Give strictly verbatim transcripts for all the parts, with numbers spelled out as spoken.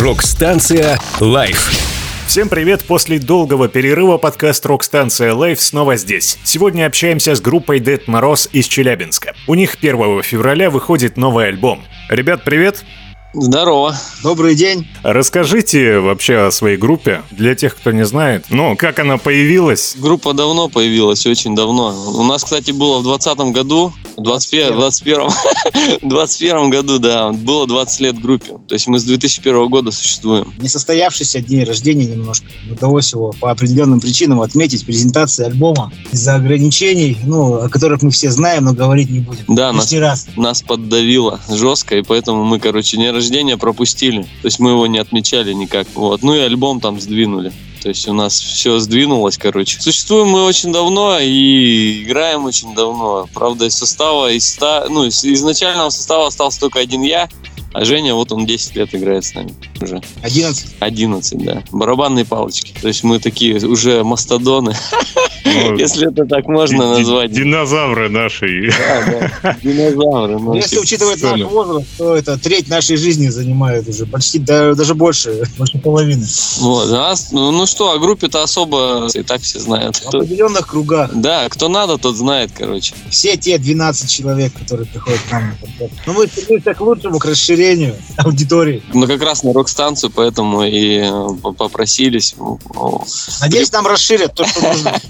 Рокстанция Лайф. Всем привет! После долгого перерыва подкаст «Рокстанция Лайф» снова здесь. Сегодня общаемся с группой Дед Мороз из Челябинска. У них первого февраля выходит новый альбом. Ребят, привет! Здорово! Добрый день! Расскажите вообще о своей группе, для тех, кто не знает. Ну, как она появилась? Группа давно появилась, очень давно. У нас, кстати, было в двадцатом году, в двадцать первом году, да, было двадцать лет группе. То есть мы с две тысячи первого года существуем. Несостоявшийся день рождения немножко. Удалось его по определенным причинам отметить презентации альбома из-за ограничений, ну, о которых мы все знаем, но говорить не будем. Да, нас, раз. нас поддавило жестко, и поэтому мы, короче, день рождения пропустили. То есть мы его не отмечали никак. Вот. Ну и альбом там сдвинули. То есть у нас все сдвинулось, короче. Существуем мы очень давно и играем очень давно. Правда, из состава, из ста... ну, из изначального состава остался только один я, а Женя, вот он десять лет играет с нами уже. одиннадцать? одиннадцать, да. Барабанные палочки. То есть мы такие уже мастодоны, если это так можно назвать. Динозавры наши. Да, да, динозавры. Если учитывать наш возраст, то это треть нашей жизни занимает уже. Почти, даже больше, больше половины. Ну что, о группе-то особо и так все знают. В определенных кругах. Да, кто надо, тот знает, короче. Все те двенадцать человек, которые приходят к нам. Ну мы стремимся к лучшему, к расширению аудитории. Мы как раз на рок-станцию, поэтому и попросились. Надеюсь, нам расширят то, что нужно.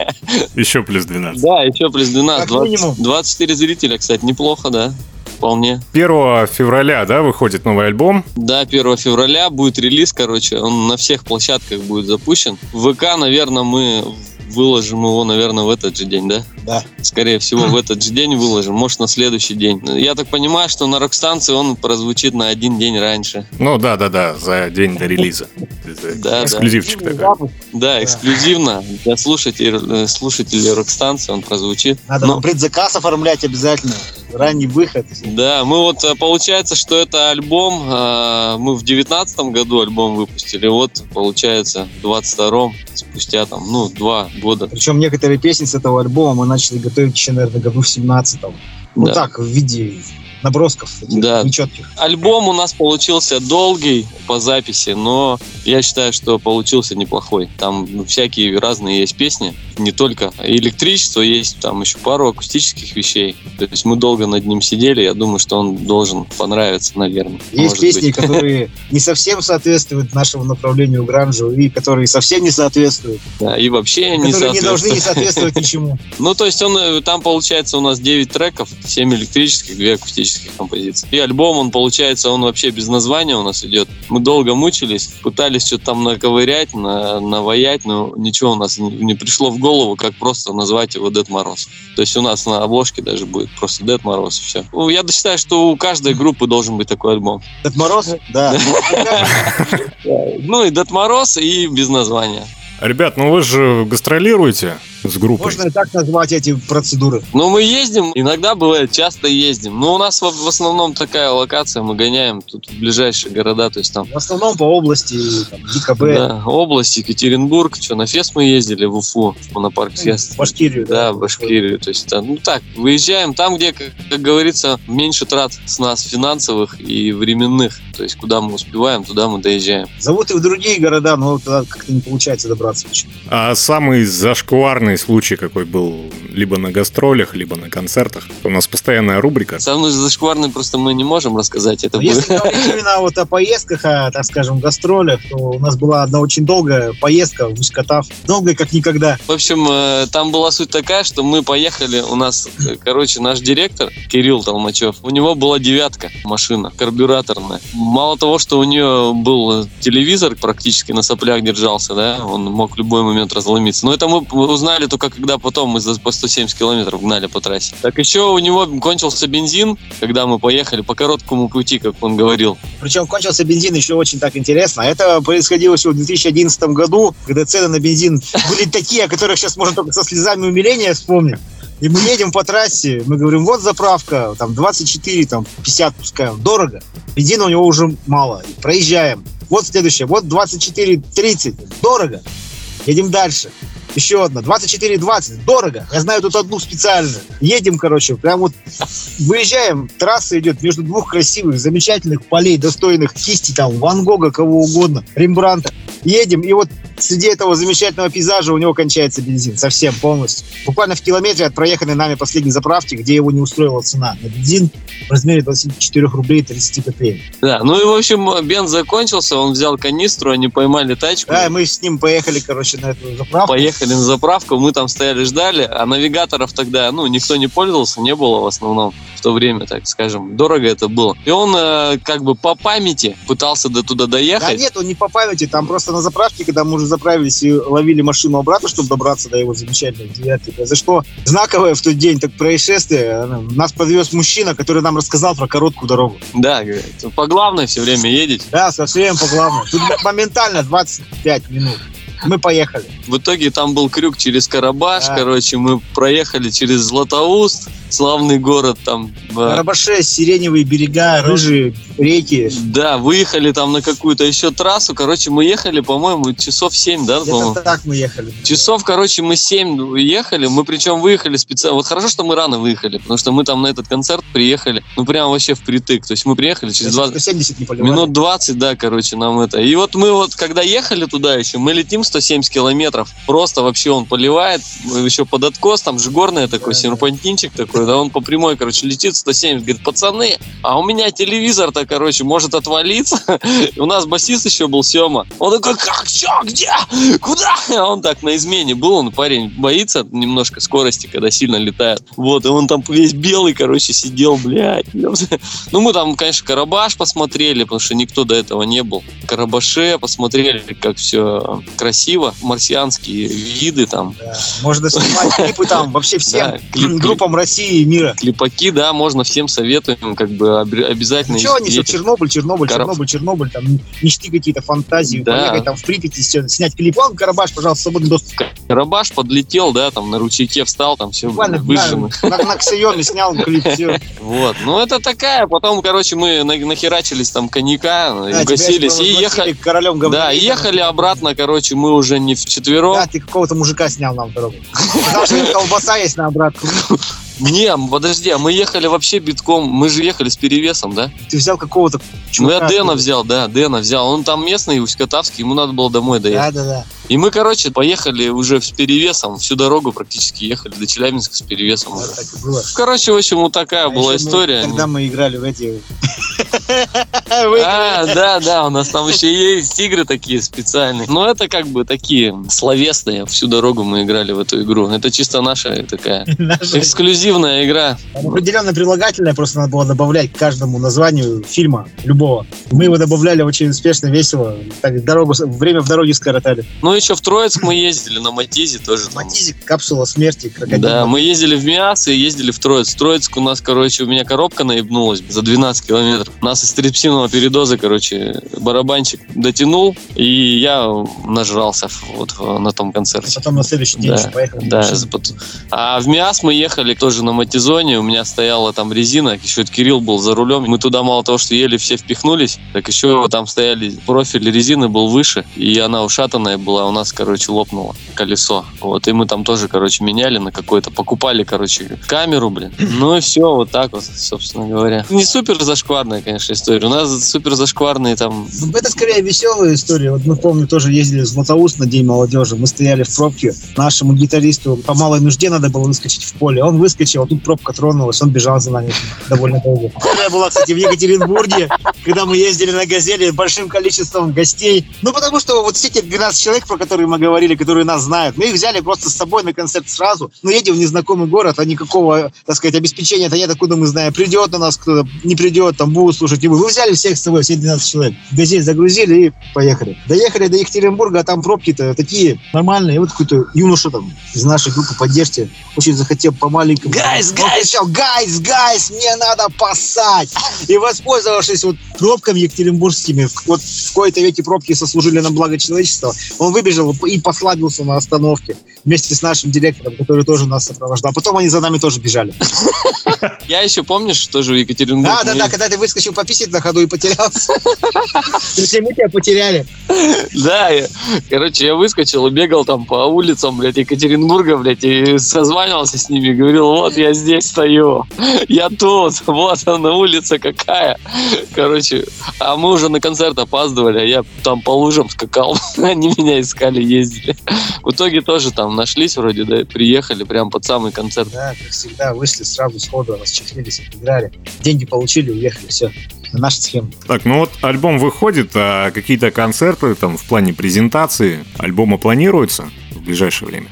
Еще плюс двенадцать. Да, еще плюс двенадцать. двадцать четыре зрителя, кстати, неплохо, да? Вполне. первого февраля, да, выходит новый альбом? Да, первого февраля будет релиз, короче. Он на всех площадках будет запущен. В ВК, наверное, мы... выложим его, наверное, в этот же день, да? Да. Скорее всего, в этот же день выложим. Может, на следующий день. Я так понимаю, что на рок-станции он прозвучит на один день раньше. Ну, да-да-да, за день до релиза. Да, эксклюзивчик да. такой. Да, эксклюзивно. Для слушателей, слушателей рок-станции он прозвучит. Надо Но... предзаказ оформлять обязательно. Ранний выход. Да, мы вот, получается, что это альбом, мы в девятнадцатом году альбом выпустили, вот, получается, в двадцать втором, спустя там, ну, два года. Причем некоторые песни с этого альбома мы начали готовить еще, наверное, году в семнадцатом. Вот да. Так, в виде набросков таких, да. нечетких. Альбом у нас получился долгий по записи, но я считаю, что получился неплохой. Там всякие разные есть песни, не только электричество, есть там еще пару акустических вещей. То есть мы долго над ним сидели, я думаю, что он должен понравиться, наверное. Есть песни, быть. которые не совсем соответствуют нашему направлению гранжу, и которые совсем не соответствуют. Да, и вообще не соответствуют. Которые не должны не соответствовать ничему. Ну, то есть он там, получается, у нас девять треков, семь электрических, две акустических. Композиций. И альбом, он получается, он вообще без названия у нас идет. Мы долго мучились, пытались что-то там наковырять, на, наваять, но ничего у нас не, не пришло в голову, как просто назвать его Дед Мороз. То есть у нас на обложке даже будет просто Дед Мороз и все. Я считаю, что у каждой группы должен быть такой альбом. Дед Мороз? Да. Ну и Дед Мороз, и без названия. Ребят, ну вы же гастролируете с группой. Можно и так назвать эти процедуры. Ну мы ездим, иногда бывает, часто ездим. Но у нас в основном такая локация, мы гоняем тут в ближайшие города, то есть там. В основном по области, там, ЕКБ. Да, область, Екатеринбург, что на фест мы ездили в Уфу, на парк фест. В Башкирию. Да, в да, Башкирию, то есть там, ну так, выезжаем там, где, как, как говорится, меньше трат с нас финансовых и временных. То есть куда мы успеваем, туда мы доезжаем. Зовут и в другие города, но туда как-то не получается добраться. А самый зашкварный случай какой был либо на гастролях, либо на концертах? У нас постоянная рубрика. Самый зашкварный просто мы не можем рассказать. Это если говорить именно вот о поездках, о, так скажем, гастролях, то у нас была одна очень долгая поездка в Усть-Катав. Долгая, как никогда. В общем, там была суть такая, что мы поехали, у нас, короче, наш директор Кирилл Толмачев, у него была девятка машина, карбюраторная. Мало того, что у нее был телевизор, практически на соплях держался, да, он мог в любой момент разломиться. Но это мы узнали только когда потом мы по сто семьдесят километров гнали по трассе. Так еще у него кончился бензин, когда мы поехали по короткому пути, как он говорил. Причем кончился бензин еще очень так интересно. Это происходило еще в две тысячи одиннадцатом году, когда цены на бензин были такие, о которых сейчас можно только со слезами умиления вспомнить. И мы едем по трассе, мы говорим, вот заправка, там двадцать четыре, там пятьдесят пускаем, дорого. Бензина у него уже мало. Проезжаем. Вот следующее, вот двадцать четыре тридцать, дорого. Едем дальше. Еще одна. двадцать четыре двадцать. Дорого. Я знаю тут одну специально. Едем, короче, прям вот выезжаем. Трасса идет между двух красивых, замечательных полей, достойных кисти, там, Ван Гога, кого угодно, Рембрандта. Едем, и вот среди этого замечательного пейзажа у него кончается бензин. Совсем, полностью. Буквально в километре от проеханной нами последней заправки, где его не устроила цена на бензин в размере двадцать четыре рубля тридцать копеек. Да, ну и, в общем, бенз закончился, он взял канистру, они поймали тачку. Да, и мы с ним поехали, короче, на эту заправку. Поехали на заправку, мы там стояли, ждали, а навигаторов тогда, ну, никто не пользовался, не было в основном в то время, так скажем. Дорого это было. И он э, как бы по памяти пытался до туда доехать. Да нет, он не по памяти, там просто на заправке, когда мы уже заправились и ловили машину обратно, чтобы добраться до его замечательной девятки, произошло знаковое в тот день так происшествие. Нас подвез мужчина, который нам рассказал про короткую дорогу. Да, говорит, по главной все время едете. Да, совсем по главной. Тут моментально двадцать пять минут. Мы поехали. В итоге там был крюк через Карабаш, да. Короче, мы проехали через Златоуст, славный город там. В Карабаше сиреневые берега, рыжие реки. Да, выехали там на какую-то еще трассу. Короче, мы ехали, по-моему, часов семь, да? По-моему? Это так мы ехали. Часов, короче, мы семь ехали. Мы причем выехали специально. Вот хорошо, что мы рано выехали, потому что мы там на этот концерт приехали, ну, прям вообще впритык. То есть мы приехали через двадцать, минут двадцать, да, короче, нам это. И вот мы вот, когда ехали туда еще, мы летим сто семьдесят километров. Просто вообще он поливает. Еще под откос, там же горное такое, да, серпантинчик да. такой. Да, он по прямой, короче, летит сто семьдесят. Говорит, пацаны, а у меня телевизор-то, короче, может отвалиться. У нас басист еще был, Сема. Он такой, как, че, где, куда? А он так на измене был, он, парень, боится немножко скорости, когда сильно летает. Вот, и он там весь белый, короче, сидел, блядь. Ну, мы там, конечно, Карабаш посмотрели, потому что никто до этого не был. В Карабаше посмотрели, как все красиво. Марсианские виды там. Да, можно снимать клипы там вообще всем да, клип, группам России и мира. Клипаки, да, можно всем советуем, как бы обязательно. Ничего, они все Чернобыль, Чернобыль, Караб... Чернобыль, Чернобыль, там мечты какие-то, фантазии, да. Поехать там в Припяти, снять клип. Вон Карабаш, пожалуйста, свободный доступ. Карабаш подлетел, да, там на ручейке встал, там все буквально выжжено. На, на, на ксеоне снял клип, все. Вот, ну это такая, потом, короче, мы нахерачились там коньяка, да, угасились и ехали. Королем говорили, да, и ехали там, обратно, короче, мы уже не вчетвером. Да, ты какого-то мужика снял нам в дорогу. Потому что колбаса есть на обратку. Не, подожди, а мы ехали вообще битком. Мы же ехали с перевесом, да? Ты взял какого-то чувака. Ну, я Дэна взял, да, Дэна взял. Он там местный, усть-катавский, ему надо было домой доехать. Да, да, да. И мы, короче, поехали уже с перевесом. Всю дорогу практически ехали до Челябинска с перевесом. Да, так и было. Короче, в общем, вот такая а была история. Когда мы играли в эти... А, да, да, у нас там еще есть игры такие специальные. Но это как бы такие словесные. Всю дорогу мы играли в эту игру. Это чисто наша такая эксклюзивная игра. Определенно прилагательное просто надо было добавлять к каждому названию фильма любого. Мы его добавляли очень успешно, весело. Так, дорогу, время в дороге скоротали. Ну, еще в Троицк мы ездили на Матизе тоже. Матизе, капсула смерти, крокодил. Да, мы ездили в МИАС и ездили в Троицк. В Троицк у нас, короче, у меня коробка наебнулась за двенадцать километров. Нас из трипсинового передоза, короче, барабанчик дотянул, и я нажрался вот на том концерте. А потом на следующий день да, еще поехал. Да, а в МИАС мы ехали тоже на Матизоне, у меня стояла там резина, еще Кирилл был за рулем. Мы туда мало того, что еле все впихнулись, так еще там стояли, профиль резины был выше, и она ушатанная была, у нас, короче, лопнуло колесо. Вот, и мы там тоже, короче, меняли на какое-то, покупали, короче, камеру, блин. Ну и все, вот так вот, собственно говоря. Не супер зашкварная, конечно, история. У нас супер зашкварные там... Это скорее веселая история. Вот мы, помню, тоже ездили в Златоуст на День молодежи. Мы стояли в пробке. Нашему гитаристу по малой нужде надо было выскочить в поле. Он выскочил, а тут пробка тронулась. Он бежал за нами довольно долго. Она была, кстати, в Екатеринбурге, когда мы ездили на «Газели» с большим количеством гостей. Ну, потому что вот все те двенадцать человек, про которые мы говорили, которые нас знают, мы их взяли просто с собой на концерт сразу. Но едем в незнакомый город, а никакого, так сказать, обеспечения-то нет, откуда мы знаем. Придет на нас кто-то, не придет, там будут слушать. Мы взяли всех с собой, все двенадцать человек. «Газель» загрузили и поехали. Доехали до Екатеринбурга, а там пробки-то такие нормальные. И вот какой-то юноша там из нашей группы «Поддержьте» очень захотел по-маленькому. «Гайз, гайз, гайз, гайз, мне надо пасать!» И воспользовавшись вот пробками екатеринбургскими, вот в кои-то веки пробки сослужили на благо человечества, он выбежал и послабился на остановке вместе с нашим директором, который тоже нас сопровождал. Потом они за нами тоже бежали. Я еще, помнишь, тоже в Екатеринбурге. Да, да, да, когда ты выскочил пописать на ходу и потерялся. Если мы тебя потеряли. Да, я, короче, я выскочил и бегал там по улицам, блядь, Екатеринбурга, блядь, и созванивался с ними, говорил, вот я здесь стою, я тут, вот она улица какая. Короче, а мы уже на концерт опаздывали, а я там по лужам скакал, они меня искали, ездили. В итоге тоже там нашлись вроде, да, приехали прям под самый концерт. Да, как всегда, вышли сразу сходу, расчехлились, отыграли, деньги получили, уехали, все. Наша схема. Так, ну вот альбом выходит, а какие-то концерты там в плане презентации альбома планируются в ближайшее время?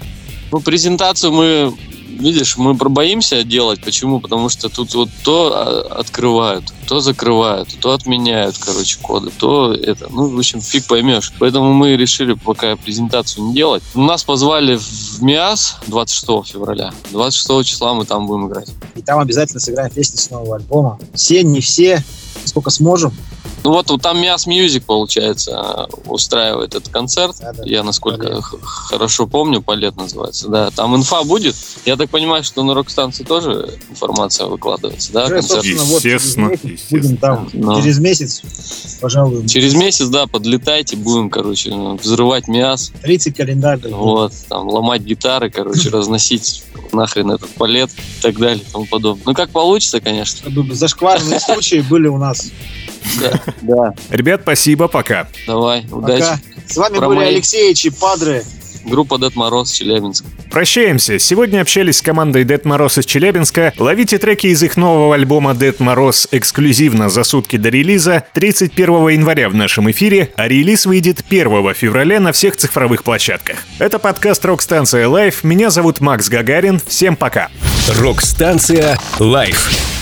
Ну, презентацию мы, видишь, мы боимся делать. Почему? Потому что тут вот то открывают, то закрывают, то отменяют, короче, коды, то это. Ну, в общем, фиг поймешь. Поэтому мы решили пока презентацию не делать. Нас позвали в МИАС двадцать шестого февраля. двадцать шестого числа мы там будем играть. И там обязательно сыграем песни с нового альбома. Все, не все... Сколько сможем. Ну вот, вот там МИАС Music, получается, устраивает этот концерт. А, да. Я, насколько Полет. Х- хорошо помню, Полет называется. Да, там инфа будет. Я так понимаю, что на Рокстанции тоже информация выкладывается, да? Уже, концерт. Естественно. Вот, через месяц, естественно. Будем там. Но. Через месяц, пожалуй. Через месяц, да, подлетайте, будем, короче, взрывать МИАС. тридцать календарных. Вот, там, ломать гитары, короче, разносить нахрен этот Полет и так далее и тому подобное. Ну, как получится, конечно. Зашкварные случаи были у нас. Да, да. Ребят, спасибо, пока. Давай, удачи. Пока. С вами Про были мои... Алексей Чипадре. Группа Дед Мороз, Челябинск. Прощаемся. Сегодня общались с командой Дед Мороз из Челябинска. Ловите треки из их нового альбома Дед Мороз эксклюзивно за сутки до релиза тридцать первого января в нашем эфире, а релиз выйдет первого февраля на всех цифровых площадках. Это подкаст Рокстанция Лайф. Меня зовут Макс Гагарин. Всем пока. Рокстанция Лайф.